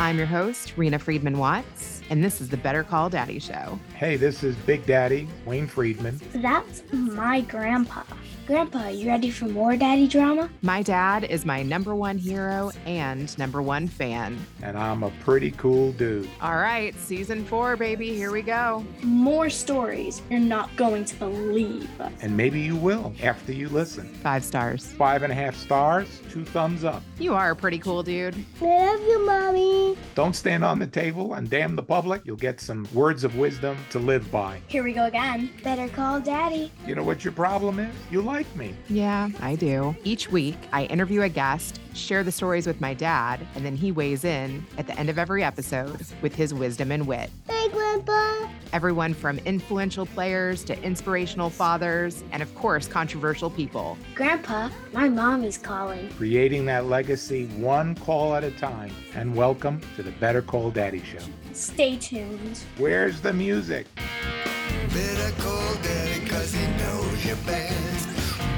I'm your host, Rena Friedman-Watts, and this is the Better Call Daddy Show. Hey, this is Big Daddy, Wayne Friedman. That's my grandpa. Grandpa, you ready for more daddy drama? My dad is my number one hero and number one fan. And I'm a pretty cool dude. All right, season 4, baby, here we go. More stories you're not going to believe. And maybe you will after you listen. 5 stars. 5.5 stars, 2 thumbs up. You are a pretty cool dude. Love you, Mommy. Don't stand on the table and damn the public. You'll get some words of wisdom to live by. Here we go again. Better call daddy. You know what your problem is? You like me. Yeah, I do. Each week, I interview a guest, share the stories with my dad, and then he weighs in at the end of every episode with his wisdom and wit. Hey, Grandpa! Everyone from influential players to inspirational fathers and, of course, controversial people. Grandpa, my mommy's calling. Creating that legacy 1 call at a time. And welcome to the Better Call Daddy Show. Stay tuned. Where's the music? Better call daddy because he knows your best.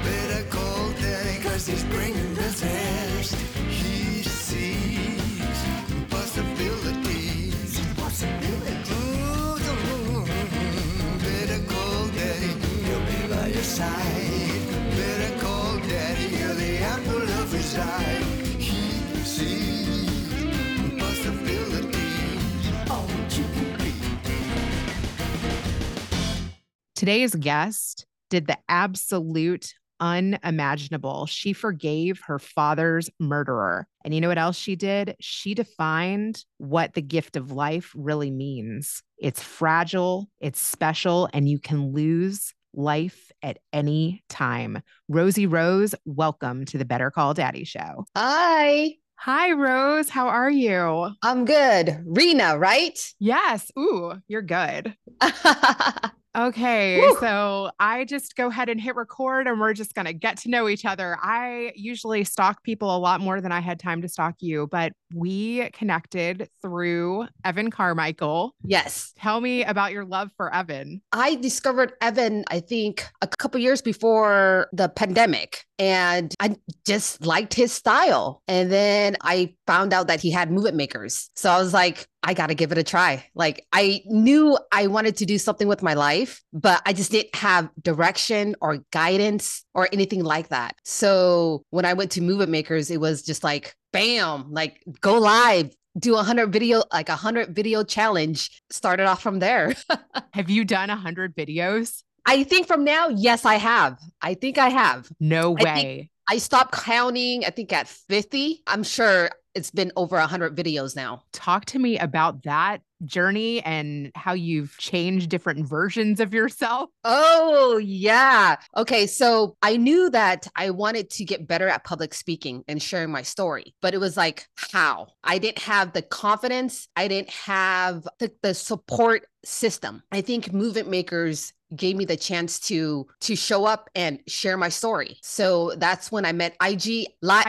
Better call daddy because he's bringing the test. He sees possibilities. Ooh, better call daddy, he'll be by your side. Better call daddy, you're the apple of his eye. He sees possibilities. Oh, you can be. Today's guest did the absolute unimaginable. She forgave her father's murderer. And you know what else she did? She defined what the gift of life really means. It's fragile, it's special, and you can lose life at any time. Rosie Rose, welcome to the Better Call Daddy Show. Hi. Hi, Rose. How are you? I'm good. Rena, right? Yes. Ooh, you're good. Okay. Woo! So I just go ahead and hit record and we're just going to get to know each other. I usually stalk people a lot more than I had time to stalk you, but we connected through Evan Carmichael. Yes. Tell me about your love for Evan. I discovered Evan, I think, a couple years before the pandemic. And I just liked his style. And then I found out that he had Movement Makers. So I was like, I got to give it a try. Like, I knew I wanted to do something with my life, but I just didn't have direction or guidance or anything like that. So when I went to Movement Makers, it was just like, bam, like go live. Do 100 video challenge. Started off from there. Have you done 100 videos? I think from now, yes, I have. No way. I stopped counting, I think at 50. I'm sure it's been over 100 videos now. Talk to me about that journey and how you've changed different versions of yourself. Oh, yeah. Okay. So I knew that I wanted to get better at public speaking and sharing my story, but it was like, how? I didn't have the confidence. I didn't have the support system. I think Movement Makers gave me the chance to show up and share my story. So that's when I met IG Live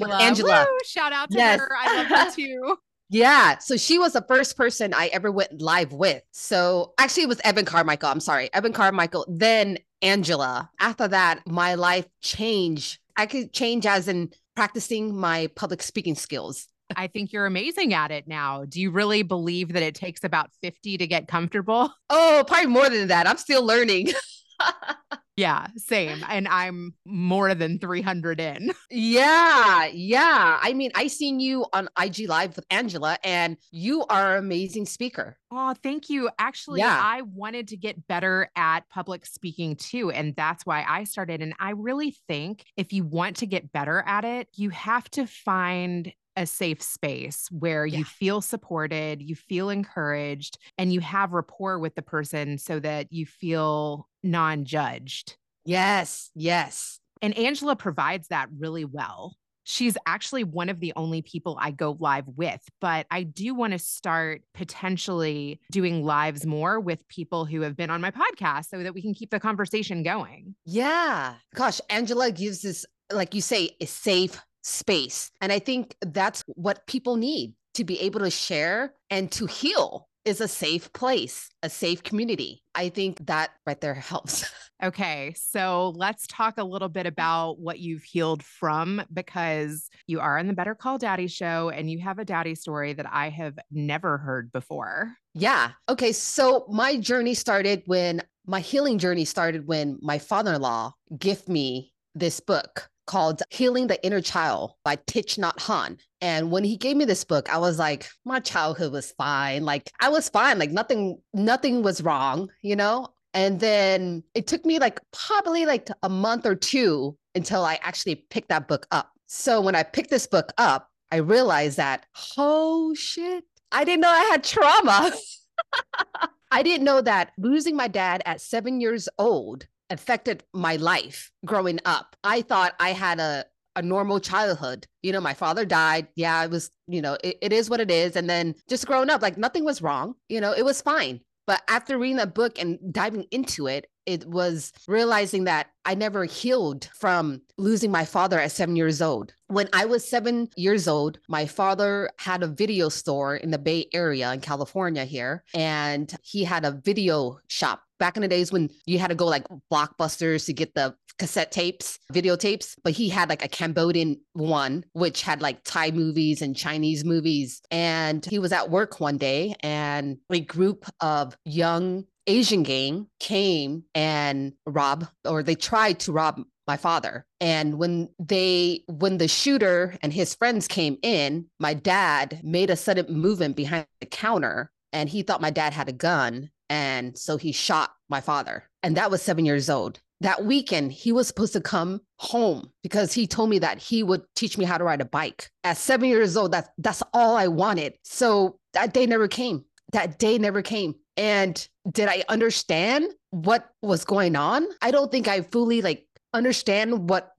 with Angela. Woo! Shout out to her. I love her too. Yeah. So she was the first person I ever went live with. So actually it was Evan Carmichael. I'm sorry. Evan Carmichael, then Angela. After that, my life changed. I could change as in practicing my public speaking skills. I think you're amazing at it now. Do you really believe that it takes about 50 to get comfortable? Oh, probably more than that. I'm still learning. Yeah, same. And I'm more than 300 in. Yeah. I mean, I seen you on IG Live with Angela and you are an amazing speaker. Oh, thank you. Actually, yeah. I wanted to get better at public speaking too. And that's why I started. And I really think if you want to get better at it, you have to find a safe space where you feel supported, you feel encouraged, and you have rapport with the person so that you feel non-judged. Yes. And Angela provides that really well. She's actually one of the only people I go live with, but I do want to start potentially doing lives more with people who have been on my podcast so that we can keep the conversation going. Yeah. Gosh, Angela gives this, like you say, a safe space. And I think that's what people need to be able to share and to heal is a safe place, a safe community. I think that right there helps. Okay. So let's talk a little bit about what you've healed from, because you are on the Better Call Daddy show and you have a daddy story that I have never heard before. Yeah. Okay. So my journey started when my healing journey started when my father-in-law gifted me this book called Healing the Inner Child by Thich Nhat Hanh. And when he gave me this book, I was like, my childhood was fine. Like I was fine. Like nothing was wrong, you know? And then it took me like probably like a month or two until I actually picked that book up. So when I picked this book up, I realized that, oh shit, I didn't know I had trauma. I didn't know that losing my dad at 7 years old affected my life growing up. I thought I had a normal childhood. You know, my father died. Yeah, it was, you know, it is what it is. And then just growing up, like nothing was wrong. You know, it was fine. But after reading that book and diving into it, it was realizing that I never healed from losing my father at 7 years old. When I was 7 years old, my father had a video store in the Bay Area in California here, and he had a video shop. Back in the days when you had to go like Blockbusters to get the cassette tapes, videotapes, but he had like a Cambodian one, which had like Thai movies and Chinese movies. And he was at work one day and a group of young Asian gang came and tried to rob my father. And when the shooter and his friends came in, my dad made a sudden movement behind the counter and he thought my dad had a gun. And so he shot my father. And that was 7 years old. That weekend, he was supposed to come home because he told me that he would teach me how to ride a bike. At 7 years old, that's all I wanted. So that day never came. And did I understand what was going on? I don't think I fully like understand what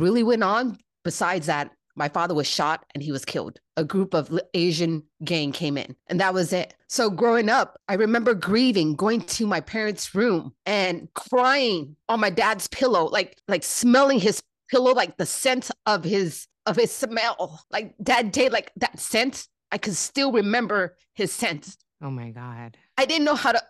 really went on. Besides that, my father was shot and he was killed. A group of Asian gang came in and that was it. So growing up, I remember grieving, going to my parents' room and crying on my dad's pillow, like smelling his pillow, like the scent of his smell. Like that day, like that scent, I could still remember his scent. Oh my God. I didn't know how to,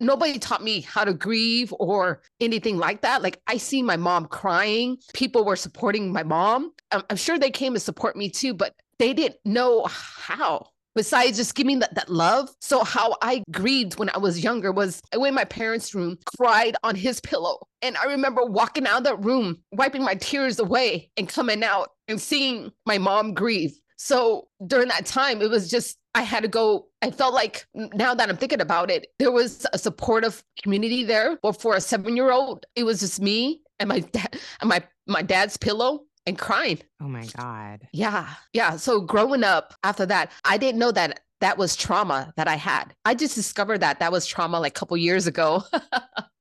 nobody taught me how to grieve or anything like that. Like I see my mom crying. People were supporting my mom. I'm sure they came to support me too, but they didn't know how. Besides just giving that love. So how I grieved when I was younger was I went in my parents' room, cried on his pillow. And I remember walking out of that room, wiping my tears away and coming out and seeing my mom grieve. So during that time, it was just, I had to go. I felt like now that I'm thinking about it, there was a supportive community there. But for a 7-year-old, it was just me and my dad and my dad's pillow and crying. Oh my God. Yeah. Yeah. So growing up after that, I didn't know that that was trauma that I had. I just discovered that was trauma like a couple years ago.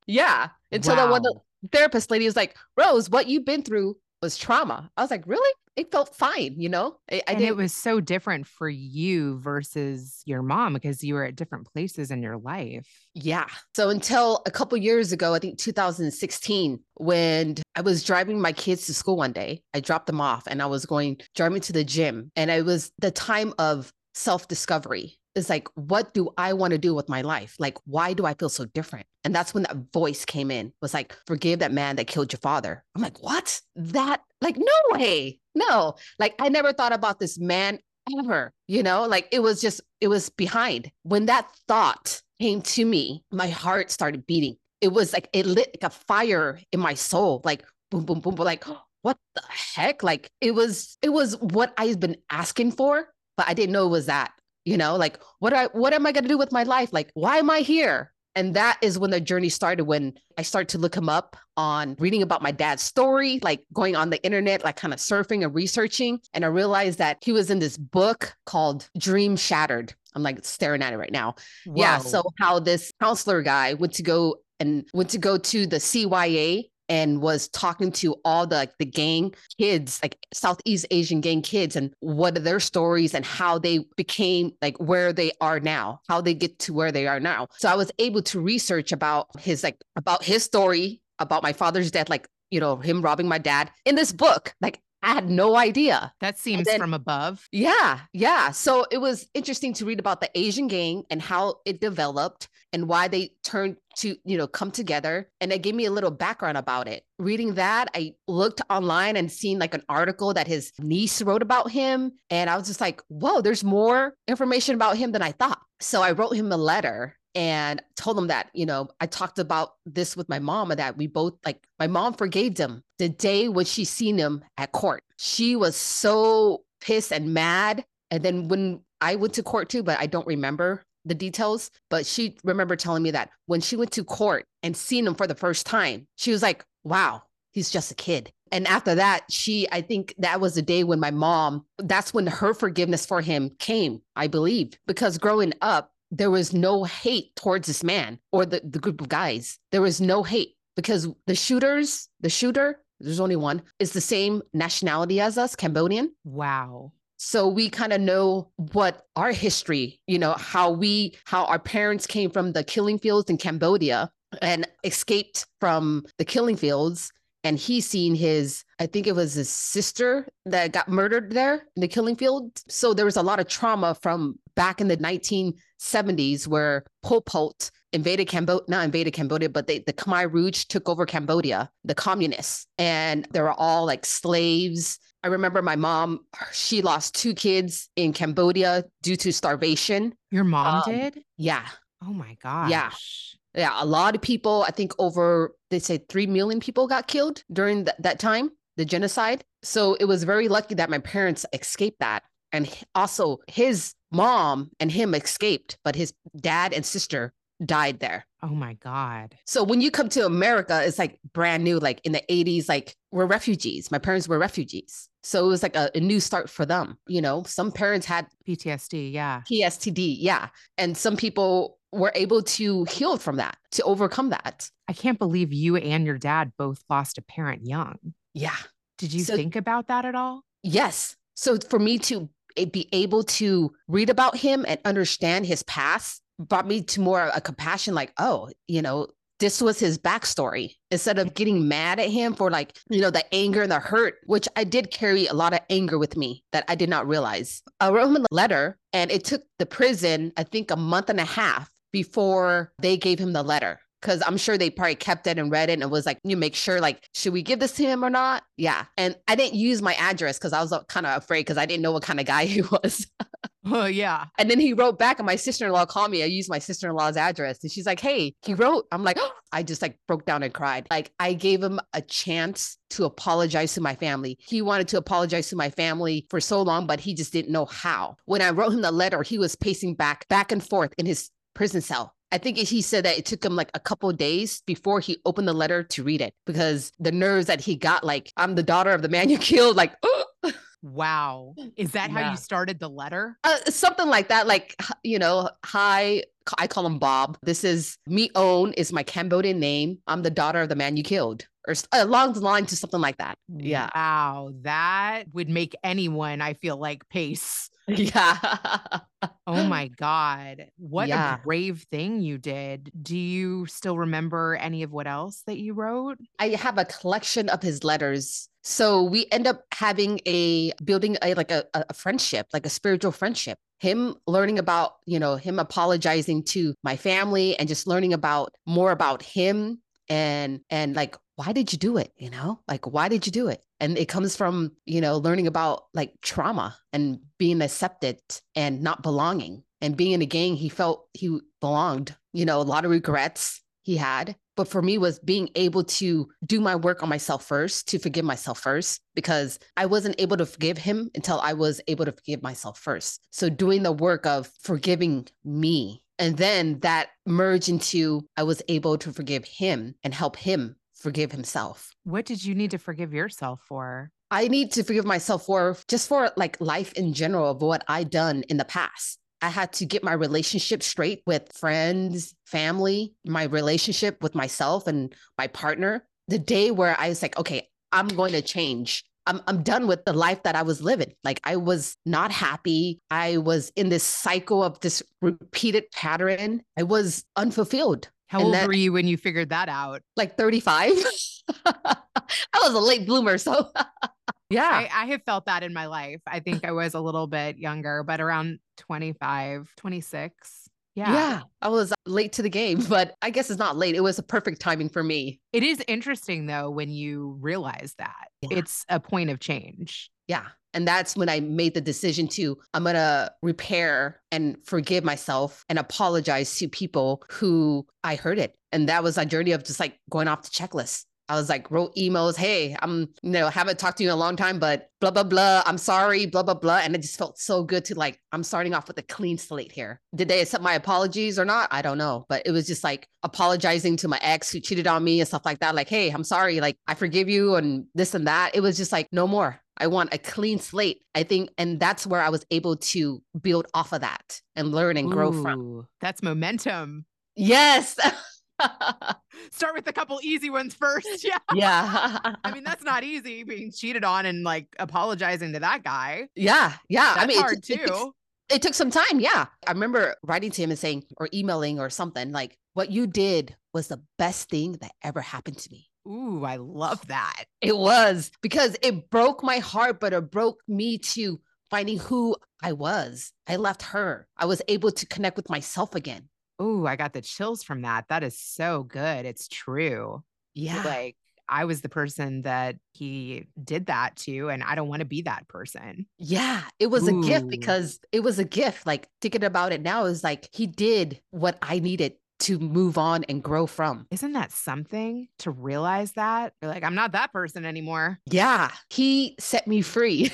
Yeah. Until wow. One of the therapist lady was like, Rose, what you've been through was trauma. I was like, really? It felt fine, you know? It was so different for you versus your mom because you were at different places in your life. Yeah. So until a couple years ago, I think 2016, when I was driving my kids to school one day, I dropped them off and I was driving to the gym. And it was the time of self-discovery. It's like, what do I want to do with my life? Like, why do I feel so different? And that's when that voice came in, was like, forgive that man that killed your father. I'm like, what? That, like, no way. No, like I never thought about this man ever, you know, like it was behind. When that thought came to me, my heart started beating. It was like, it lit like a fire in my soul, like boom, boom, boom, like, what the heck? Like it was what I've been asking for, but I didn't know it was that, you know, like what am I going to do with my life? Like, why am I here? And that is when the journey started, when I started to look him up on reading about my dad's story, like going on the internet, like kind of surfing and researching. And I realized that he was in this book called Dream Shattered. I'm like staring at it right now. Wow. Yeah. So how this counselor guy went to go to the CYA and was talking to all the gang kids, like Southeast Asian gang kids, and what are their stories and how they became like where they are now, how they get to where they are now. So I was able to research about his story, about my father's death, like, you know, him robbing my dad in this book. Like I had no idea. That seems from above. Yeah. Yeah. So it was interesting to read about the Asian gang and how it developed and why they turned to, you know, come together. And it gave me a little background about it. Reading that, I looked online and seen like an article that his niece wrote about him. And I was just like, whoa, there's more information about him than I thought. So I wrote him a letter and told him that, you know, I talked about this with my mom and that we both, like, my mom forgave him the day when she seen him at court. She was so pissed and mad. And then when I went to court too, but I don't remember the details, but she remembered telling me that when she went to court and seen him for the first time, she was like, wow, he's just a kid. And after that, I think that was the day when my mom, that's when her forgiveness for him came, I believe, because growing up, there was no hate towards this man or the group of guys. There was no hate because the shooter, there's only one, is the same nationality as us, Cambodian. Wow. So we kind of know what our history, you know, how our parents came from the killing fields in Cambodia and escaped from the killing fields. And he seen I think it was his sister that got murdered there in the killing field. So there was a lot of trauma from back in the 1970s where Pol Pot invaded Cambodia, but the Khmer Rouge took over Cambodia, the communists, and they were all like slaves. I remember my mom, she lost 2 kids in Cambodia due to starvation. Your mom did? Yeah. Oh my gosh. Yeah. Yeah. A lot of people, I think over, they say 3 million people got killed during that time, the genocide. So it was very lucky that my parents escaped that. And also his mom and him escaped, but his dad and sister died there. Oh my God. So when you come to America, it's like brand new, like in the 80s, like we're refugees. My parents were refugees. So it was like a new start for them. You know, some parents had PTSD. Yeah. PTSD. Yeah. And some people were able to heal from that, to overcome that. I can't believe you and your dad both lost a parent young. Yeah. Did you think about that at all? Yes. So for me to be able to read about him and understand his past brought me to more a compassion, like, oh, you know, this was his backstory instead of getting mad at him for, like, you know, the anger and the hurt, which I did carry a lot of anger with me that I did not realize. I wrote him a letter and it took the prison, I think, a month and a half before they gave him the letter. Cause I'm sure they probably kept it and read it. And it was like, you make sure, like, should we give this to him or not? Yeah. And I didn't use my address cause I was kind of afraid cause I didn't know what kind of guy he was. Oh yeah. And then he wrote back and my sister-in-law called me. I used my sister-in-law's address and she's like, hey, he wrote. I'm like, oh! I just like broke down and cried. Like I gave him a chance to apologize to my family. He wanted to apologize to my family for so long, but he just didn't know how. When I wrote him the letter, he was pacing back and forth in his prison cell. I think he said that it took him like a couple of days before he opened the letter to read it because the nerves that he got, like, I'm the daughter of the man you killed. Like, oh, wow. Is that how you started the letter? Something like that. Like, you know, hi, I call him Bob. This is me own is my Cambodian name. I'm the daughter of the man you killed. Or along the line to something like that. Yeah. Wow. That would make anyone, I feel like, pace. Yeah. Oh my God. What a brave thing you did. Do you still remember any of what else that you wrote? I have a collection of his letters. So we end up having building a friendship, like a spiritual friendship. Him learning about, you know, him apologizing to my family and just learning about more about him and like, why did you do it? You know, like, why did you do it? And it comes from, you know, learning about like trauma and being accepted and not belonging and being in a gang. He felt he belonged, you know, a lot of regrets he had. But for me was being able to do my work on myself first, to forgive myself first, because I wasn't able to forgive him until I was able to forgive myself first. So doing the work of forgiving me, and then that merged into, I was able to forgive him and help him forgive himself. What did you need to forgive yourself for? I need to forgive myself for just for like life in general of what I done in the past. I had to get my relationship straight with friends, family, my relationship with myself and my partner. The day where I was like, okay, I'm going to change. I'm done with the life that I was living. Like I was not happy. I was in this cycle of this repeated pattern. I was unfulfilled. How old were you when you figured that out? Like 35. I was a late bloomer. So Yeah. I have felt that in my life. I think I was a little bit younger, but around 25, 26. Yeah. I was late to the game, but I guess it's not late. It was a perfect timing for me. It is interesting though, when you realize that it's a point of change. Yeah. And that's when I made the decision to, I'm going to repair and forgive myself and apologize to people who I hurted. And that was a journey of just like going off the checklist. I was like, wrote emails. Hey, haven't talked to you in a long time, but blah, blah, blah. I'm sorry, blah, blah, blah. And it just felt so good to like, I'm starting off with a clean slate here. Did they accept my apologies or not? I don't know. But it was just like apologizing to my ex who cheated on me and stuff like that. Like, hey, I'm sorry. Like, I forgive you and this and that. It was just like, no more. I want a clean slate, I think. And that's where I was able to build off of that and learn and grow from. That's momentum. Yes. Start with a couple easy ones first. Yeah. I mean, that's not easy, being cheated on and like apologizing to that guy. Yeah. That's hard too. It took some time. Yeah. I remember writing to him and saying, or emailing or something like, what you did was the best thing that ever happened to me. Ooh, I love that. It was, because it broke my heart, but it broke me to finding who I was. I left her. I was able to connect with myself again. Ooh, I got the chills from that. That is so good. It's true. Yeah. Like, I was the person that he did that to, and I don't want to be that person. Yeah. It was a gift, because it was a gift. Like, thinking about it now is like, he did what I needed to move on and grow from. Isn't that something to realize that? You're like, I'm not that person anymore. Yeah. He set me free.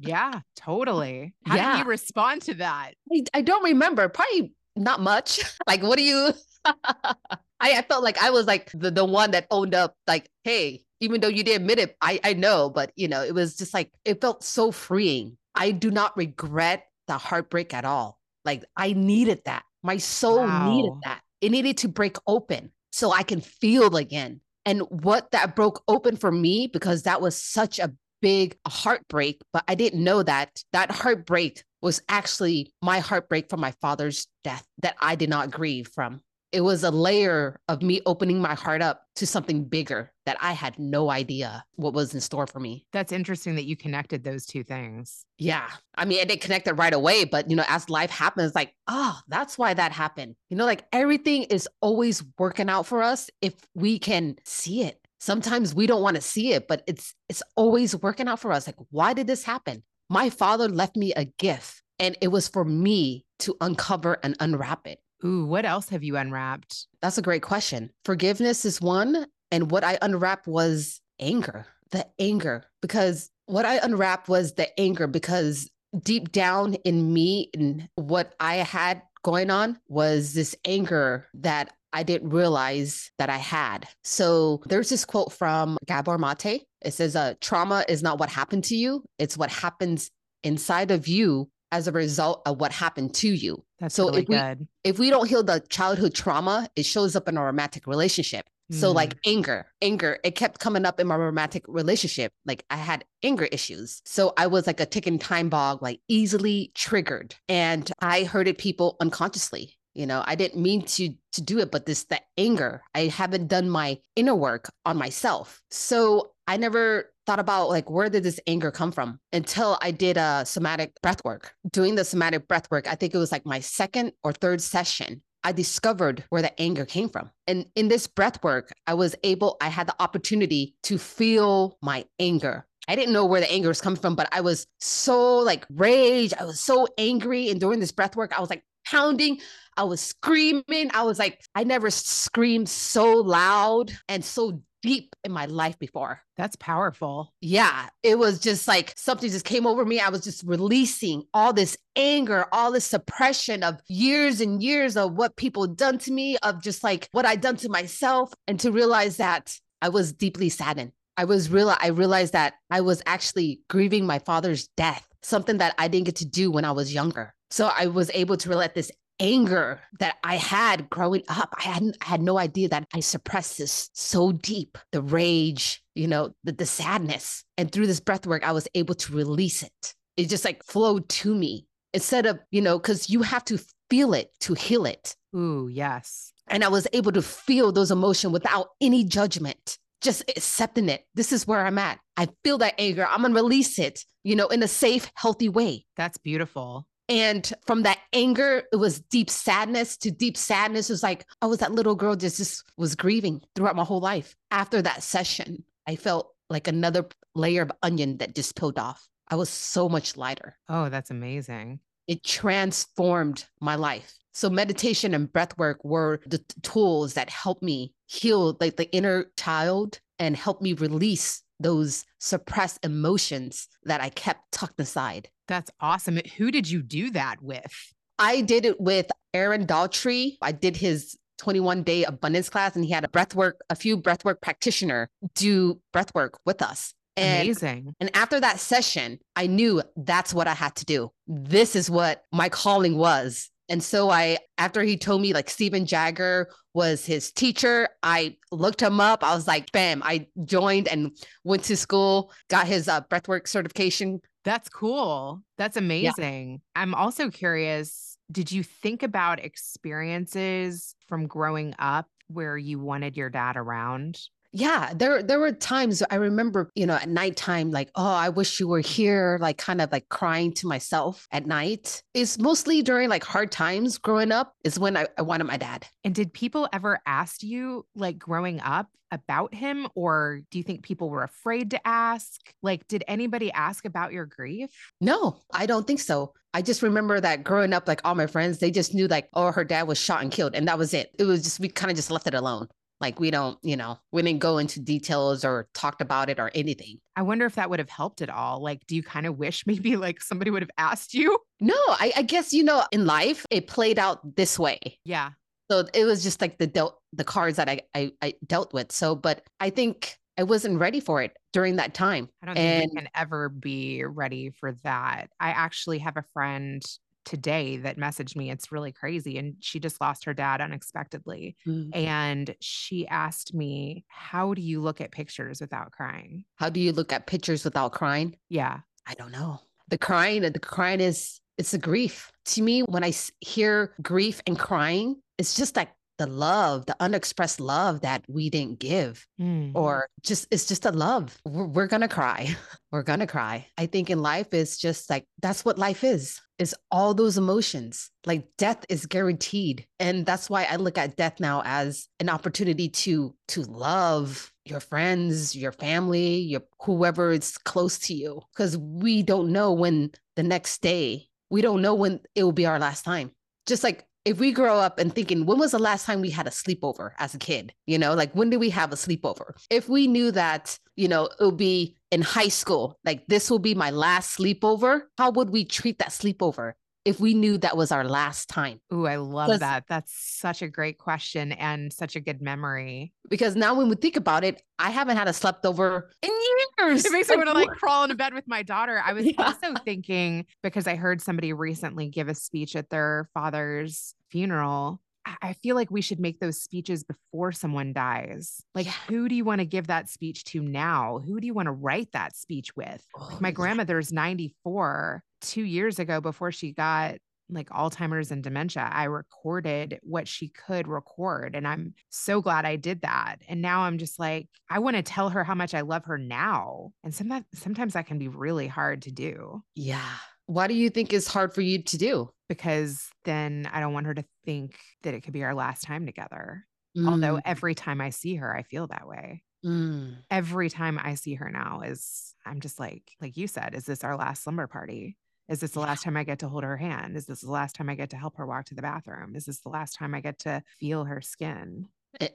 Yeah, totally. How did you respond to that? I don't remember. Probably not much. Like, what do you, I felt like I was like the one that owned up, like, hey, even though you didn't admit it, I know, but you know, it was just like, it felt so freeing. I do not regret the heartbreak at all. Like, I needed that. My soul needed that. It needed to break open so I can feel again. And what that broke open for me, because that was such a big heartbreak, but I didn't know that heartbreak was actually my heartbreak from my father's death that I did not grieve from. It was a layer of me opening my heart up to something bigger that I had no idea what was in store for me. That's interesting that you connected those two things. Yeah. I mean, I didn't connect it right away, but you know, as life happens, like, oh, that's why that happened. You know, like, everything is always working out for us if we can see it. Sometimes we don't want to see it, but it's always working out for us. Like, why did this happen? My father left me a gift, and it was for me to uncover and unwrap it. Ooh, what else have you unwrapped? That's a great question. Forgiveness is one. And what I unwrapped was anger. Because deep down in me and what I had going on was this anger that I didn't realize that I had. So there's this quote from Gabor Maté. It says, trauma is not what happened to you. It's what happens inside of you as a result of what happened to you. That's so really good. If we don't heal the childhood trauma, it shows up in our romantic relationship. So like anger, it kept coming up in my romantic relationship. Like, I had anger issues. So I was like a ticking time bomb, like easily triggered. And I hurted people unconsciously. You know, I didn't mean to do it, but the anger, I haven't done my inner work on myself. So I never thought about like, where did this anger come from until I did a somatic breath work. Doing the somatic breath work, I think it was like my second or third session, I discovered where the anger came from. And in this breath work, I had the opportunity to feel my anger. I didn't know where the anger was coming from, but I was so like rage. I was so angry. And during this breath work, I was like pounding. I was screaming. I was like, I never screamed so loud and so deep in my life before. That's powerful. Yeah. It was just like something just came over me. I was just releasing all this anger, all this suppression of years and years of what people done to me, of just like what I done to myself, and to realize that I was deeply saddened. I realized that I was actually grieving my father's death, something that I didn't get to do when I was younger. So I was able to let this anger that I had growing up, I had no idea that I suppressed this so deep, the rage, you know, the sadness. And through this breath work, I was able to release it. It just like flowed to me instead of, you know, because you have to feel it to heal it. Ooh, yes. And I was able to feel those emotions without any judgment. just accepting it. This is where I'm at. I feel that anger. I'm going to release it, you know, in a safe, healthy way. That's beautiful. And from that anger, it was deep sadness to deep sadness. It was like, I was that little girl just was grieving throughout my whole life. After that session, I felt like another layer of onion that just peeled off. I was so much lighter. Oh, that's amazing. It transformed my life. So meditation and breath work were the tools that helped me heal like the inner child and helped me release those suppressed emotions that I kept tucked aside. That's awesome. Who did you do that with? I did it with Aaron Daltrey. I did his 21 Day Abundance class, and he had a few breathwork practitioner do breathwork with us. Amazing. And after that session, I knew that's what I had to do. This is what my calling was. And so after he told me like Steven Jagger was his teacher, I looked him up. I was like, bam, I joined and went to school, got his breathwork certification. That's cool. That's amazing. Yeah. I'm also curious, did you think about experiences from growing up where you wanted your dad around? Yeah, there were times I remember, you know, at nighttime, like, oh, I wish you were here, like kind of like crying to myself at night. It's mostly during like hard times growing up is when I wanted my dad. And did people ever ask you like growing up about him, or do you think people were afraid to ask? Like, did anybody ask about your grief? No, I don't think so. I just remember that growing up, like all my friends, they just knew like, oh, her dad was shot and killed. And that was it. It was just, we kind of just left it alone. Like we didn't go into details or talked about it or anything. I wonder if that would have helped at all. Like, do you kind of wish maybe like somebody would have asked you? No, I guess, you know, in life, it played out this way. Yeah. So it was just like the cards that I dealt with. So, but I think I wasn't ready for it during that time. I don't think you can ever be ready for that. I actually have a friend today that messaged me. It's really crazy. And she just lost her dad unexpectedly. Mm-hmm. And she asked me, how do you look at pictures without crying? How do you look at pictures without crying? Yeah. I don't know. The crying is, it's a grief. To me, when I hear grief and crying, it's just like the love, the unexpressed love that we didn't give, or just, it's just a love. We're going to cry. We're going to cry. I think in life it's just like, that's what life is all those emotions. Like death is guaranteed. And that's why I look at death now as an opportunity to love your friends, your family, whoever is close to you. Cause we don't know when the next day, we don't know when it will be our last time. Just like, if we grow up and thinking, when was the last time we had a sleepover as a kid? You know, like, when did we have a sleepover? If we knew that, you know, it would be in high school, like this will be my last sleepover, how would we treat that sleepover if we knew that was our last time? Ooh, I love that. That's such a great question and such a good memory. Because now when we think about it, I haven't had a sleepover in years. It makes me want to like crawl into bed with my daughter. I was also thinking, because I heard somebody recently give a speech at their father's funeral, I feel like we should make those speeches before someone dies. Like, who do you want to give that speech to now? Who do you want to write that speech with? Oh, like my grandmother's 94. 2 years ago, before she got like Alzheimer's and dementia, I recorded what she could record. And I'm so glad I did that. And now I'm just like, I want to tell her how much I love her now. And sometimes that can be really hard to do. Yeah. Why do you think it's hard for you to do? Because then I don't want her to think that it could be our last time together. Mm. Although every time I see her, I feel that way. Mm. Every time I see her now I'm just like you said, is this our last slumber party? Is this the last time I get to hold her hand? Is this the last time I get to help her walk to the bathroom? Is this the last time I get to feel her skin?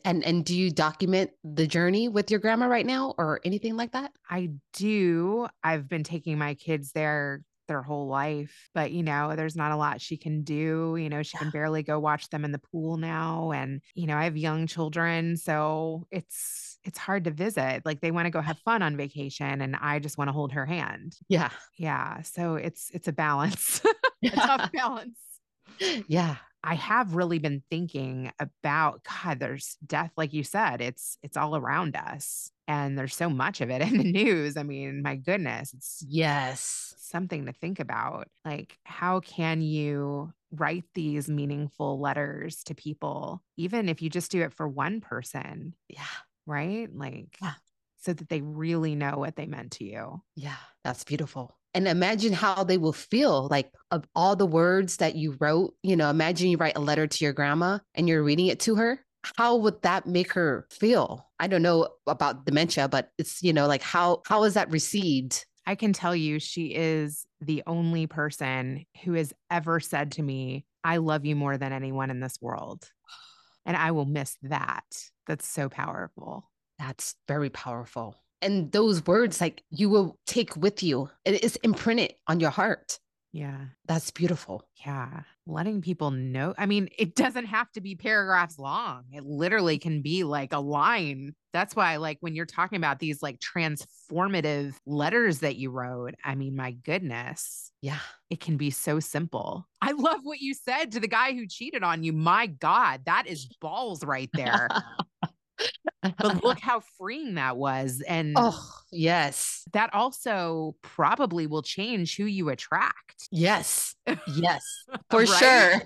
And do you document the journey with your grandma right now or anything like that? I do. I've been taking my kids there their whole life, but you know, there's not a lot she can do. You know, she can barely go watch them in the pool now. And, you know, I have young children, so it's hard to visit. Like they want to go have fun on vacation and I just want to hold her hand. Yeah. Yeah. So it's a balance, a tough balance. Yeah. I have really been thinking about, God, there's death. Like you said, it's all around us and there's so much of it in the news. I mean, my goodness, it's something to think about. Like, how can you write these meaningful letters to people, even if you just do it for one person? Yeah. right? Like, yeah. So that they really know what they meant to you. Yeah, that's beautiful. And imagine how they will feel, like, of all the words that you wrote, you know, imagine you write a letter to your grandma and you're reading it to her. How would that make her feel? I don't know about dementia, but it's, you know, like how is that received? I can tell you, she is the only person who has ever said to me, I love you more than anyone in this world. And I will miss that. That's so powerful. That's very powerful. And those words, like, you will take with you. It is imprinted on your heart. Yeah. That's beautiful. Yeah. Letting people know. I mean, it doesn't have to be paragraphs long. It literally can be like a line. That's why, like, when you're talking about these like transformative letters that you wrote, I mean, my goodness. Yeah. It can be so simple. I love what you said to the guy who cheated on you. My God, that is balls right there. But look how freeing that was. And oh, yes, that also probably will change who you attract. Yes. Yes, for sure.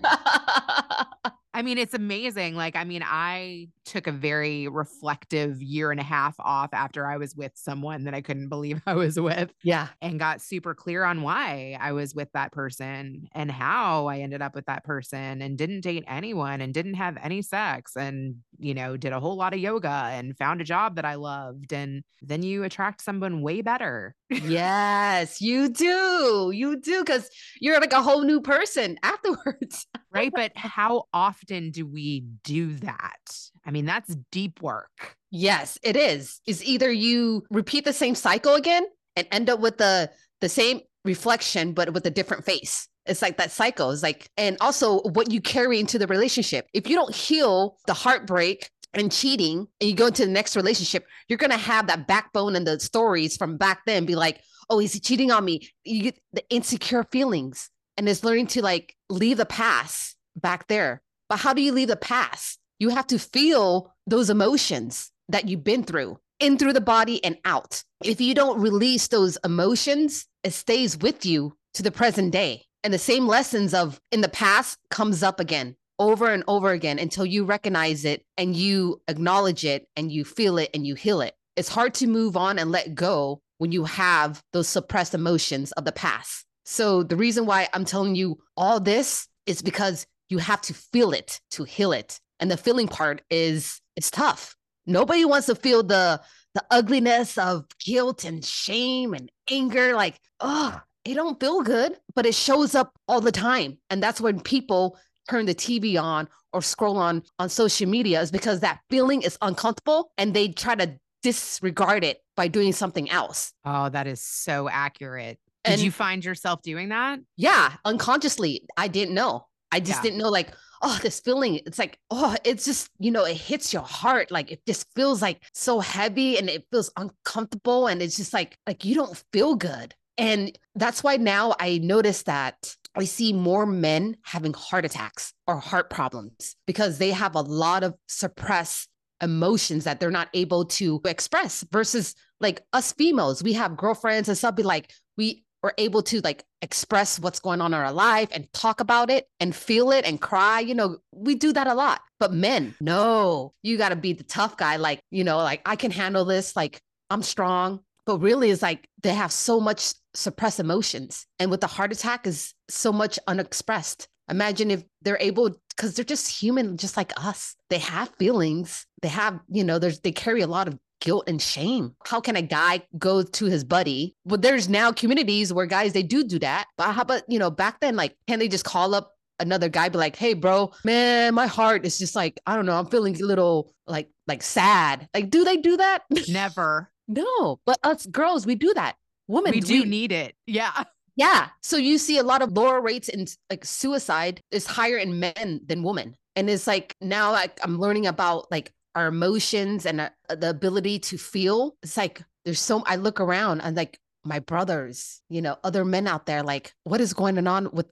I mean, it's amazing. Like, I mean, I took a very reflective 1.5 years off after I was with someone that I couldn't believe I was with. Yeah. And got super clear on why I was with that person and how I ended up with that person, and didn't date anyone and didn't have any sex, and, you know, did a whole lot of yoga and found a job that I loved. And then you attract someone way better. Yes, you do. You do. 'Cause you're like a whole new person afterwards. Right. But how often do we do that? I mean, that's deep work. Yes, it is. It's either you repeat the same cycle again and end up with the same reflection, but with a different face. It's like that cycle is like, and also what you carry into the relationship. If you don't heal the heartbreak and cheating and you go into the next relationship, you're going to have that backbone and the stories from back then be like, oh, is he cheating on me? You get the insecure feelings, and it's learning to like leave the past back there. But how do you leave the past? You have to feel those emotions that you've been through, in through the body and out. If you don't release those emotions, it stays with you to the present day. And the same lessons of in the past comes up again, over and over again, until you recognize it and you acknowledge it and you feel it and you heal it. It's hard to move on and let go when you have those suppressed emotions of the past. So the reason why I'm telling you all this is because you have to feel it to heal it. And the feeling part is, it's tough. Nobody wants to feel the ugliness of guilt and shame and anger. Like, oh, it don't feel good, but it shows up all the time. And that's when people turn the TV on or scroll on social media, is because that feeling is uncomfortable and they try to disregard it by doing something else. Oh, that is so accurate. Did you find yourself doing that? Yeah. Unconsciously. I didn't know. I just didn't know, like, oh, this feeling, it's like, oh, it's just, you know, it hits your heart. Like, it just feels like so heavy and it feels uncomfortable. And it's just like, you don't feel good. And that's why now I notice that I see more men having heart attacks or heart problems, because they have a lot of suppressed emotions that they're not able to express, versus like us females, we have girlfriends and stuff, be like, we are able to like express what's going on in our life and talk about it and feel it and cry. You know, we do that a lot. But men, no, you got to be the tough guy. Like, you know, like, I can handle this. Like, I'm strong. But really, it's like they have so much suppressed emotions. And with the heart attack is so much unexpressed. Imagine if they're able, because they're just human, just like us. They have feelings. They have, you know, they carry a lot of guilt and shame. How can a guy go to his buddy? Well, there's now communities where guys, they do that. But how about, you know, back then, like, can they just call up another guy, be like, hey, bro, man, my heart is just like, I don't know, I'm feeling a little like sad. Like, do they do that? Never. No, but us girls, we do that. Women, we do need it. Yeah. Yeah. So you see a lot of lower rates in like suicide is higher in men than women. And it's like, now I'm learning about like our emotions and the ability to feel. It's like, I look around and like my brothers, you know, other men out there, like, what is going on with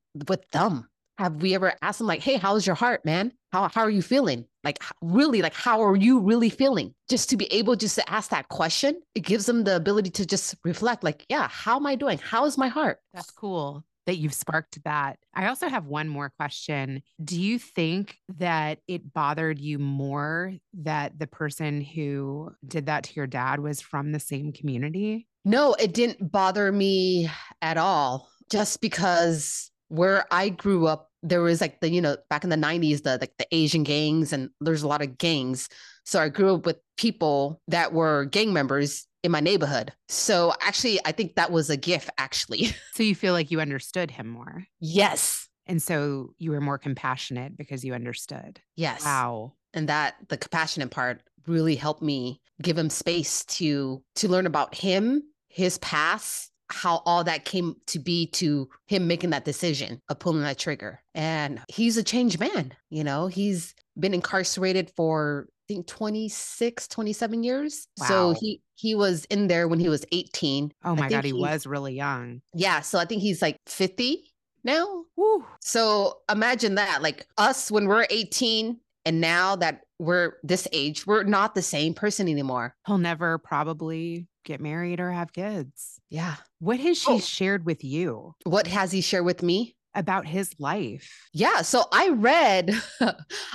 them? Have we ever asked them like, hey, how's your heart, man? How are you feeling? Like, really, like, how are you really feeling? Just to be able just to ask that question, it gives them the ability to just reflect like, yeah, how am I doing? How is my heart? That's cool. that you've sparked that. I also have one more question. Do you think that it bothered you more that the person who did that to your dad was from the same community? No, it didn't bother me at all. Just because where I grew up, there was like the, you know, back in the 90s, the Asian gangs, and there's a lot of gangs. So I grew up with people that were gang members in my neighborhood. So actually, I think that was a gift, actually. So you feel like you understood him more? Yes. And so you were more compassionate because you understood? Yes. Wow. And that the compassionate part really helped me give him space to learn about him, his past, how all that came to be, to him making that decision of pulling that trigger. And he's a changed man. You know, he's been incarcerated for, I think, 26, 27 years. Wow. So he was in there when he was 18. Oh my God, he was really young. Yeah. So I think he's like 50 now. Woo. So imagine that, like us when we're 18 and now that we're this age, we're not the same person anymore. He'll never probably get married or have kids. Yeah. What has she shared with you? What has he shared with me? About his life. Yeah. So I read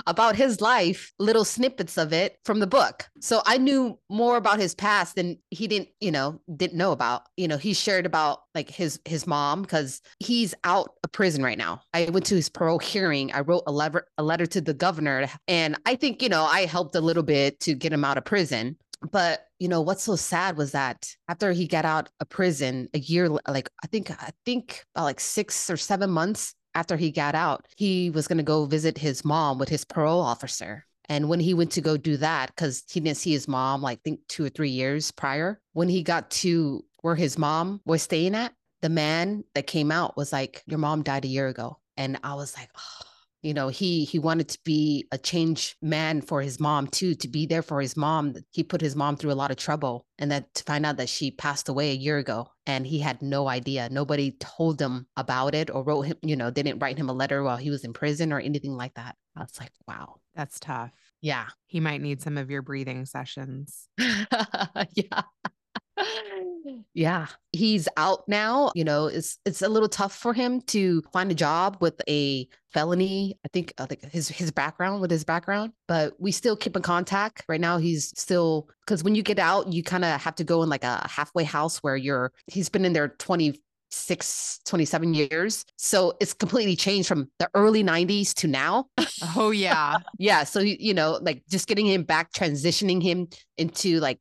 about his life, little snippets of it from the book. So I knew more about his past than he didn't know about. You know, he shared about like his mom, because he's out of prison right now. I went to his parole hearing. I wrote a letter to the governor. And I think, you know, I helped a little bit to get him out of prison. But, you know, what's so sad was that after he got out of prison a year, like, I think about like 6 or 7 months after he got out, he was going to go visit his mom with his parole officer. And when he went to go do that, because he didn't see his mom, like, I think 2 or 3 years prior, when he got to where his mom was staying at, the man that came out was like, your mom died a year ago. And I was like, oh. You know, he wanted to be a changed man for his mom too, to be there for his mom. He put his mom through a lot of trouble, and that to find out that she passed away a year ago and he had no idea. Nobody told him about it or wrote him, you know, they didn't write him a letter while he was in prison or anything like that. I was like, wow. That's tough. Yeah. He might need some of your breathing sessions. Yeah. Yeah. He's out now. You know, it's a little tough for him to find a job with a felony. I think his background, but we still keep in contact right now. He's still, because when you get out, you kind of have to go in like a halfway house where he's been in there 27 years. So it's completely changed from the early 90s to now. Oh yeah. Yeah. So, you know, like just getting him back, transitioning him into like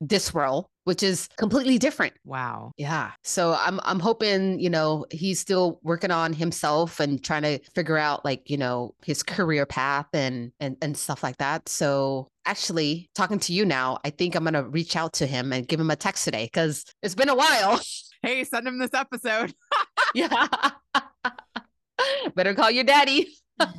this world, which is completely different. Wow. Yeah. So I'm hoping, you know, he's still working on himself and trying to figure out like, you know, his career path and stuff like that. So actually talking to you now, I think I'm going to reach out to him and give him a text today, because it's been a while. Hey, send him this episode. Yeah. Better call your daddy.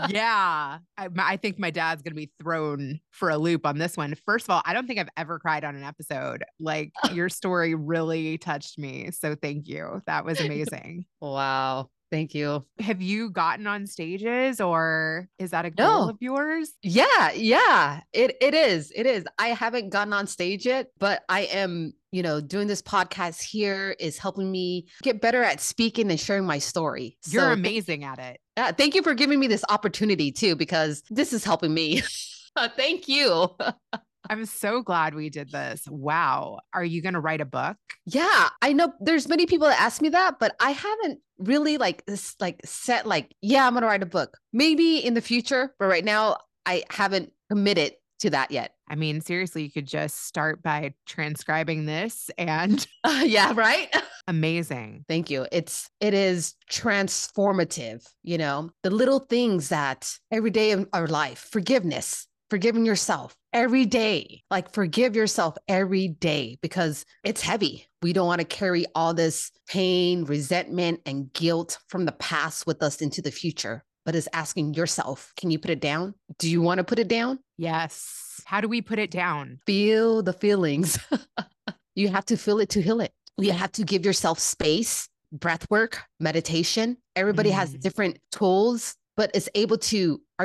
Yeah. I think my dad's going to be thrown for a loop on this one. First of all, I don't think I've ever cried on an episode. Like, your story really touched me. So thank you. That was amazing. Wow. Thank you. Have you gotten on stages, or is that a goal of yours? Yeah. Yeah, it is. I haven't gotten on stage yet, but I am, you know, doing this podcast here is helping me get better at speaking and sharing my story. You're amazing at it. Yeah. Thank you for giving me this opportunity too, because this is helping me. Thank you. I'm so glad we did this. Wow. Are you going to write a book? Yeah, I know there's many people that ask me that, but I haven't really I'm going to write a book maybe in the future, but right now I haven't committed to that yet. I mean, seriously, you could just start by transcribing this and yeah, right? Amazing. Thank you. It is transformative, you know, the little things that every day of our life, forgiveness, forgiving yourself every day, like forgive yourself every day, because it's heavy. We don't want to carry all this pain, resentment, and guilt from the past with us into the future, but it's asking yourself, can you put it down? Do you want to put it down? Yes. How do we put it down? Feel the feelings. You have to feel it to heal it. You have to give yourself space, breath work, meditation. Everybody has different tools, but are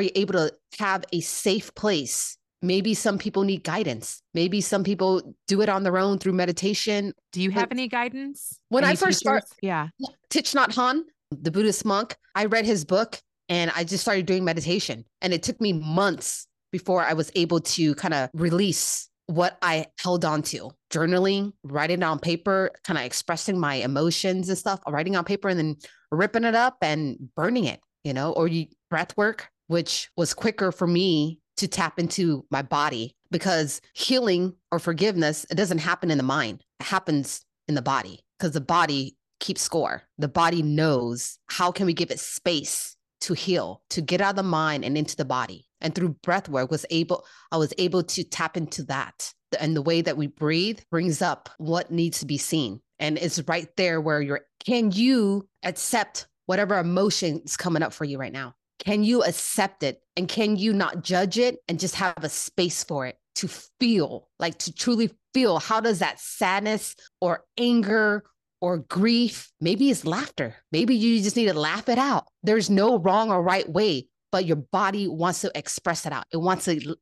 you able to have a safe place Maybe some people need guidance. Maybe some people do it on their own through meditation. Do you have any guidance? When I first started, Thich Nhat Hanh, the Buddhist monk, I read his book and I just started doing meditation. And it took me months before I was able to kind of release what I held on to. Journaling, writing it on paper, kind of expressing my emotions and stuff, writing on paper and then ripping it up and burning it, you know, or breath work, which was quicker for me to tap into my body, because healing or forgiveness, it doesn't happen in the mind. It happens in the body, because the body keeps score. The body knows how can we give it space to heal, to get out of the mind and into the body. And through breath work, I was able to tap into that. And the way that we breathe brings up what needs to be seen. And it's right there where can you accept whatever emotion is coming up for you right now? Can you accept it? And can you not judge it and just have a space for it to feel, like to truly feel? How does that sadness or anger or grief, maybe it's laughter. Maybe you just need to laugh it out. There's no wrong or right way, but your body wants to express it out. It wants to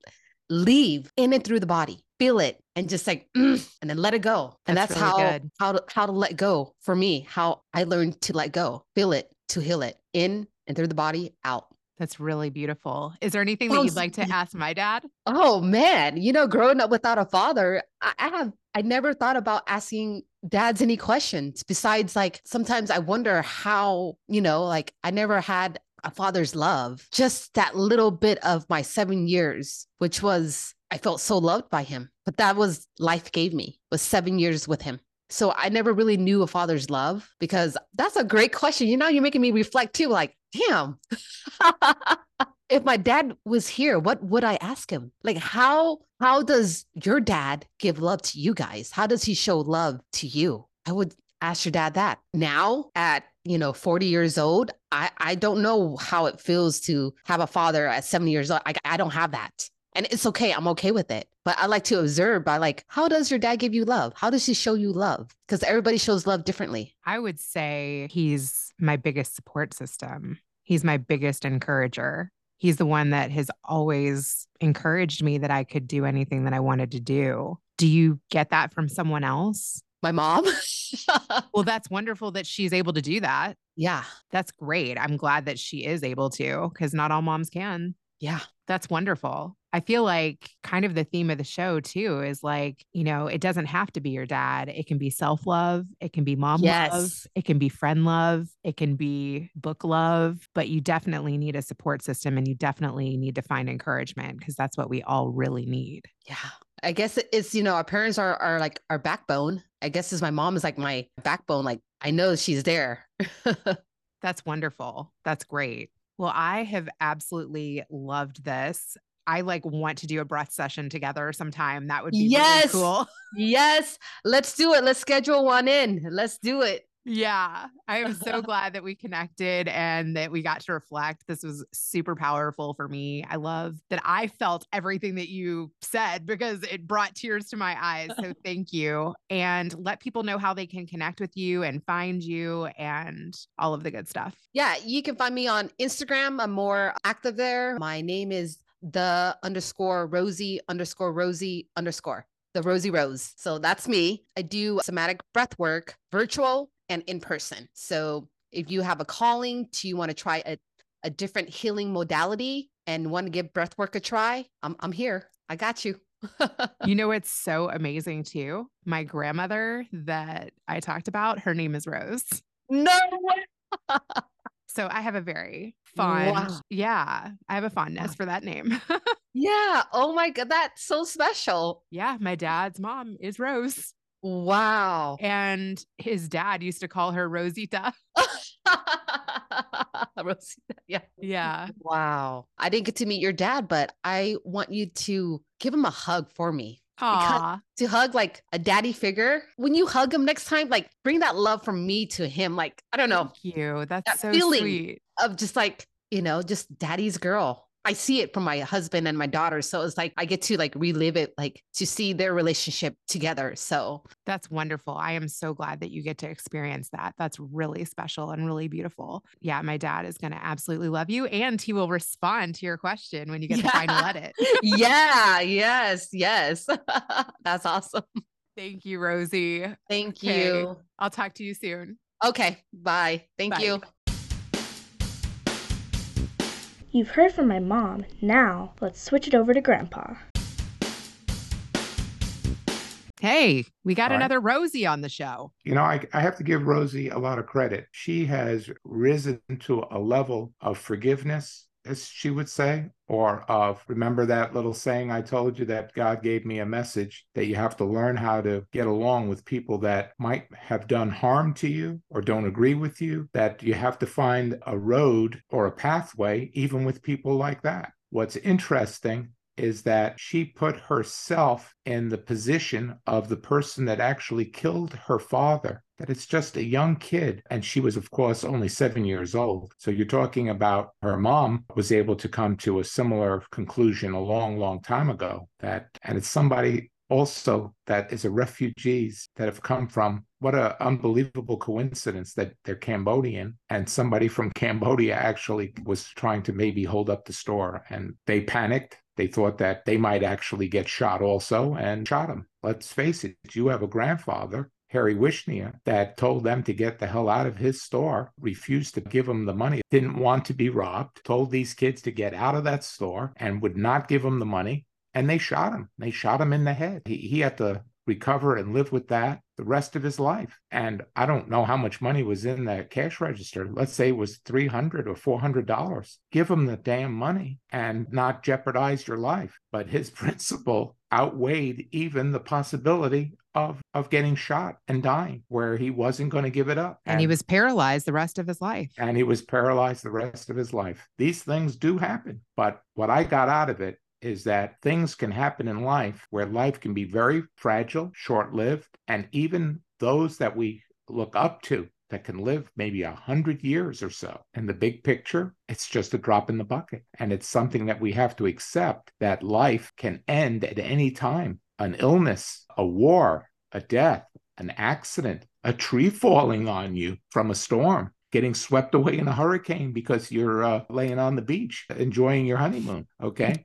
leave in and through the body. Feel it and just like, and then let it go. And that's really how to let go for me, how I learned to let go, feel it, to heal it, in and through the body, out. That's really beautiful. Is there anything that you'd like to ask my dad? Oh man, you know, growing up without a father, I never thought about asking dads any questions besides, like, sometimes I wonder how, you know, like I never had a father's love, just that little bit of my 7 years, which was, I felt so loved by him, but that was life gave me, was 7 years with him. So I never really knew a father's love, because that's a great question. You know, you're making me reflect too, like, damn, if my dad was here, what would I ask him? Like, how does your dad give love to you guys? How does he show love to you? I would ask your dad that. Now at, 40 years old, I don't know how it feels to have a father at 70 years old. I don't have that. And it's okay. I'm okay with it. But I like to observe by, like, how does your dad give you love? How does he show you love? Because everybody shows love differently. I would say he's my biggest support system. He's my biggest encourager. He's the one that has always encouraged me that I could do anything that I wanted to do. Do you get that from someone else? My mom. Well, that's wonderful that she's able to do that. Yeah. That's great. I'm glad that she is able to, because not all moms can. Yeah. That's wonderful. I feel like kind of the theme of the show too is like, it doesn't have to be your dad. It can be self-love. It can be mom love. It can be friend love. It can be book love, but you definitely need a support system, and you definitely need to find encouragement, because that's what we all really need. Yeah. I guess it's, our parents are like our backbone. I guess my mom is like my backbone. Like, I know she's there. That's wonderful. That's great. Well, I have absolutely loved this. I want to do a breath session together sometime. That would be really cool. Yes. Let's do it. Let's schedule one in. Let's do it. Yeah. I am so glad that we connected and that we got to reflect. This was super powerful for me. I love that I felt everything that you said, because it brought tears to my eyes. So thank you. And let people know how they can connect with you and find you and all of the good stuff. Yeah. You can find me on Instagram. I'm more active there. My name is _Rosie_Rosie_ the Rosie Rose. So that's me. I do somatic breath work, virtual and in person. So if you have a calling to, you want to try a different healing modality and want to give breath work a try, I'm here. I got you. It's so amazing too. My grandmother that I talked about, her name is Rose. No way. So I have a very fond, I have a fondness for that name. Yeah. Oh my God. That's so special. Yeah. My dad's mom is Rose. Wow. And his dad used to call her Rosita. Rosita. Yeah. Yeah. Wow. I didn't get to meet your dad, but I want you to give him a hug for me. Aww. To hug like a daddy figure. When you hug him next time, like, bring that love from me to him. Like, I don't know. Thank you. That's so sweet. Of just like, just daddy's girl. I see it from my husband and my daughter. So it's like, I get to like relive it, like to see their relationship together. So that's wonderful. I am so glad that you get to experience that. That's really special and really beautiful. Yeah. My dad is going to absolutely love you, and he will respond to your question when you get the final edit. Yeah. Yes. Yes. That's awesome. Thank you, Rosie. Thank you. I'll talk to you soon. Okay. Bye. Thank you. You've heard from my mom. Now let's switch it over to Grandpa. Hey, we got another Rosie on the show. You know, I have to give Rosie a lot of credit. She has risen to a level of forgiveness, as she would say, or of, remember that little saying I told you that God gave me a message that you have to learn how to get along with people that might have done harm to you or don't agree with you, that you have to find a road or a pathway, even with people like that. What's interesting is that she put herself in the position of the person that actually killed her father, that it's just a young kid. And she was, of course, only 7 years old. So you're talking about her mom was able to come to a similar conclusion a long, long time ago. And it's somebody also that is a refugees that have come from, what an unbelievable coincidence that they're Cambodian, and somebody from Cambodia actually was trying to maybe hold up the store, and they panicked. They thought that they might actually get shot also, and shot him. Let's face it, you have a grandfather, Harry Wishnia, that told them to get the hell out of his store, refused to give them the money, didn't want to be robbed, told these kids to get out of that store and would not give them the money. And they shot him. They shot him in the head. He had to recover and live with that the rest of his life. And I don't know how much money was in that cash register. Let's say it was $300 or $400. Give him the damn money and not jeopardize your life. But his principle outweighed even the possibility of getting shot and dying, where he wasn't going to give it up. And he was paralyzed the rest of his life. And he was paralyzed the rest of his life. These things do happen. But what I got out of it is that things can happen in life where life can be very fragile, short-lived, and even those that we look up to that can live maybe 100 years or so. In the big picture, it's just a drop in the bucket. And it's something that we have to accept, that life can end at any time. An illness, a war, a death, an accident, a tree falling on you from a storm, getting swept away in a hurricane because you're laying on the beach, enjoying your honeymoon, okay?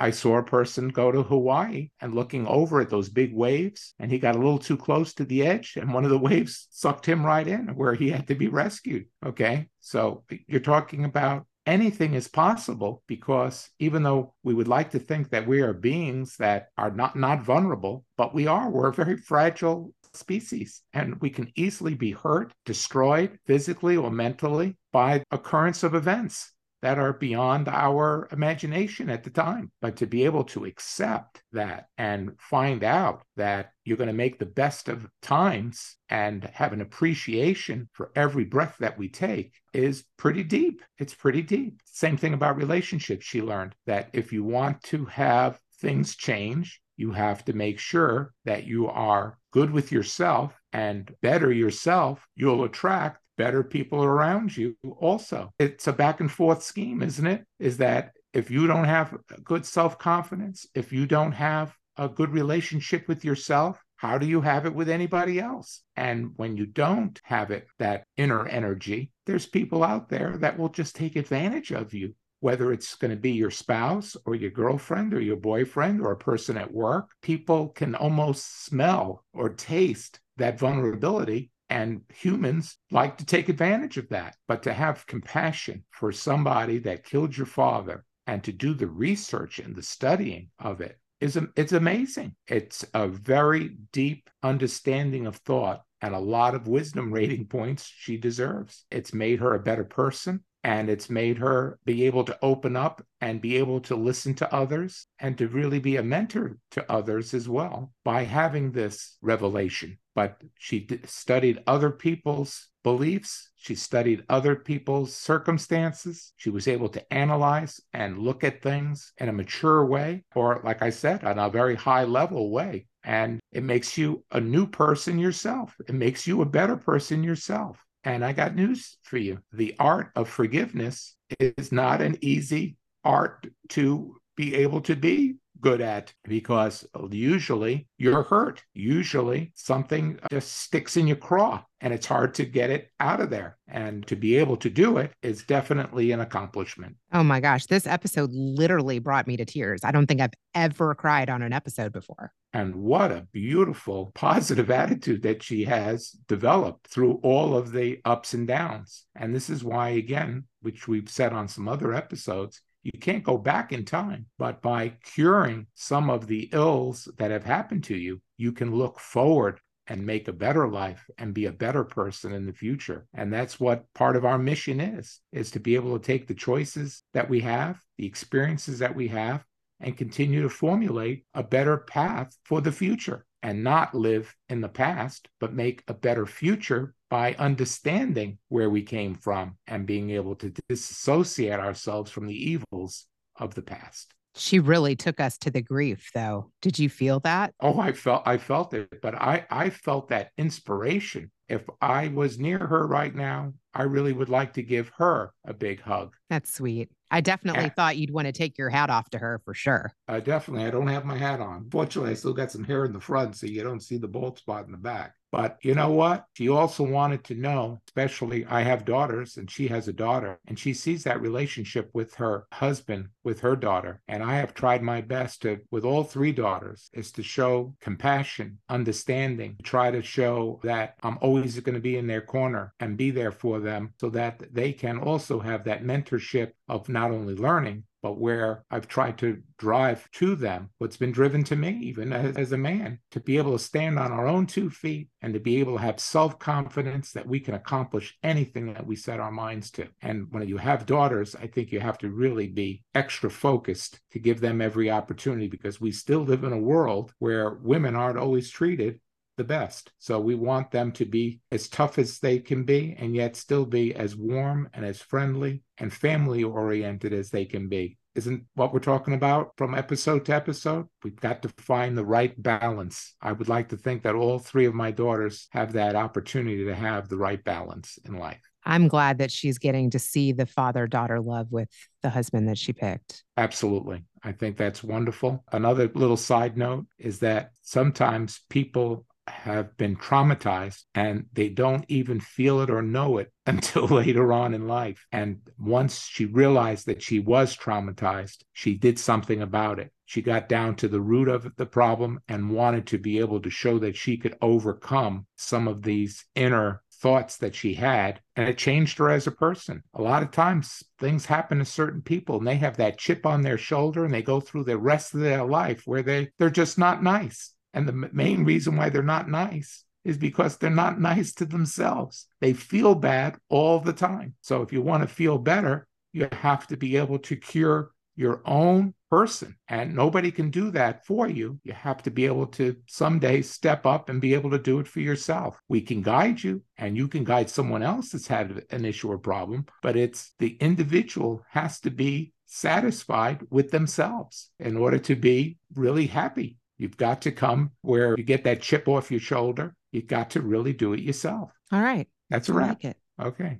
I saw a person go to Hawaii and looking over at those big waves, and he got a little too close to the edge, and one of the waves sucked him right in where he had to be rescued, okay? So you're talking about anything is possible, because even though we would like to think that we are beings that are not vulnerable, but we are. We're a very fragile species, and we can easily be hurt, destroyed physically or mentally by occurrence of events that are beyond our imagination at the time. But to be able to accept that and find out that you're going to make the best of times and have an appreciation for every breath that we take is pretty deep. It's pretty deep. Same thing about relationships. She learned that if you want to have things change, you have to make sure that you are good with yourself and better yourself. You'll attract better people around you also. It's a back and forth scheme, isn't it? Is that if you don't have good self-confidence, if you don't have a good relationship with yourself, how do you have it with anybody else? And when you don't have it, that inner energy, there's people out there that will just take advantage of you, whether it's going to be your spouse or your girlfriend or your boyfriend or a person at work. People can almost smell or taste that vulnerability, and humans like to take advantage of that. But to have compassion for somebody that killed your father and to do the research and the studying of it, it's amazing. It's a very deep understanding of thought and a lot of wisdom rating points she deserves. It's made her a better person. And it's made her be able to open up and be able to listen to others and to really be a mentor to others as well by having this revelation. But she studied other people's beliefs. She studied other people's circumstances. She was able to analyze and look at things in a mature way, or like I said, on a very high level way. And it makes you a new person yourself. It makes you a better person yourself. And I got news for you. The art of forgiveness is not an easy art to be able to be good at, because usually you're hurt. Usually something just sticks in your craw and it's hard to get it out of there. And to be able to do it is definitely an accomplishment. Oh my gosh, this episode literally brought me to tears. I don't think I've ever cried on an episode before. And what a beautiful, positive attitude that she has developed through all of the ups and downs. And this is why, again, which we've said on some other episodes, you can't go back in time, but by curing some of the ills that have happened to you, you can look forward and make a better life and be a better person in the future. And that's what part of our mission is to be able to take the choices that we have, the experiences that we have, and continue to formulate a better path for the future, and not live in the past, but make a better future by understanding where we came from and being able to disassociate ourselves from the evils of the past. She really took us to the grief, though. Did you feel that? Oh, I felt it, but I felt that inspiration. If I was near her right now, I really would like to give her a big hug. That's sweet. I definitely thought you'd want to take your hat off to her for sure. Definitely. I don't have my hat on. Fortunately, I still got some hair in the front, so you don't see the bald spot in the back. But you know what? She also wanted to know, especially I have daughters and she has a daughter, and she sees that relationship with her husband, with her daughter. And I have tried my best to, with all three daughters, is to show compassion, understanding, try to show that I'm always going to be in their corner and be there for them so that they can also have that mentorship of not only learning, but where I've tried to drive to them what's been driven to me, even as a man, to be able to stand on our own 2 feet and to be able to have self-confidence that we can accomplish anything that we set our minds to. And when you have daughters, I think you have to really be extra focused to give them every opportunity, because we still live in a world where women aren't always treated the best. So we want them to be as tough as they can be, and yet still be as warm and as friendly and family-oriented as they can be. Isn't what we're talking about from episode to episode? We've got to find the right balance. I would like to think that all three of my daughters have that opportunity to have the right balance in life. I'm glad that she's getting to see the father-daughter love with the husband that she picked. Absolutely. I think that's wonderful. Another little side note is that sometimes people have been traumatized and they don't even feel it or know it until later on in life. And once she realized that she was traumatized, she did something about it. She got down to the root of the problem and wanted to be able to show that she could overcome some of these inner thoughts that she had, and it changed her as a person. A lot of times things happen to certain people and they have that chip on their shoulder and they go through the rest of their life where they're just not nice. And the main reason why they're not nice is because they're not nice to themselves. They feel bad all the time. So if you want to feel better, you have to be able to cure your own person. And nobody can do that for you. You have to be able to someday step up and be able to do it for yourself. We can guide you, and you can guide someone else that's had an issue or problem, but it's the individual has to be satisfied with themselves in order to be really happy. You've got to come where you get that chip off your shoulder. You've got to really do it yourself. All right. That's a wrap. Like it. Okay.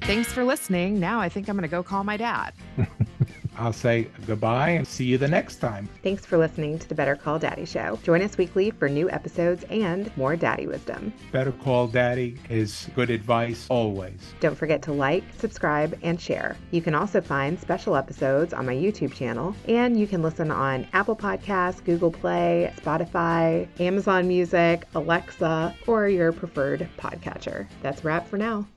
Thanks for listening. Now I think I'm going to go call my dad. I'll say goodbye and see you the next time. Thanks for listening to the Better Call Daddy Show. Join us weekly for new episodes and more daddy wisdom. Better Call Daddy is good advice always. Don't forget to like, subscribe, and share. You can also find special episodes on my YouTube channel, and you can listen on Apple Podcasts, Google Play, Spotify, Amazon Music, Alexa, or your preferred podcatcher. That's a wrap for now.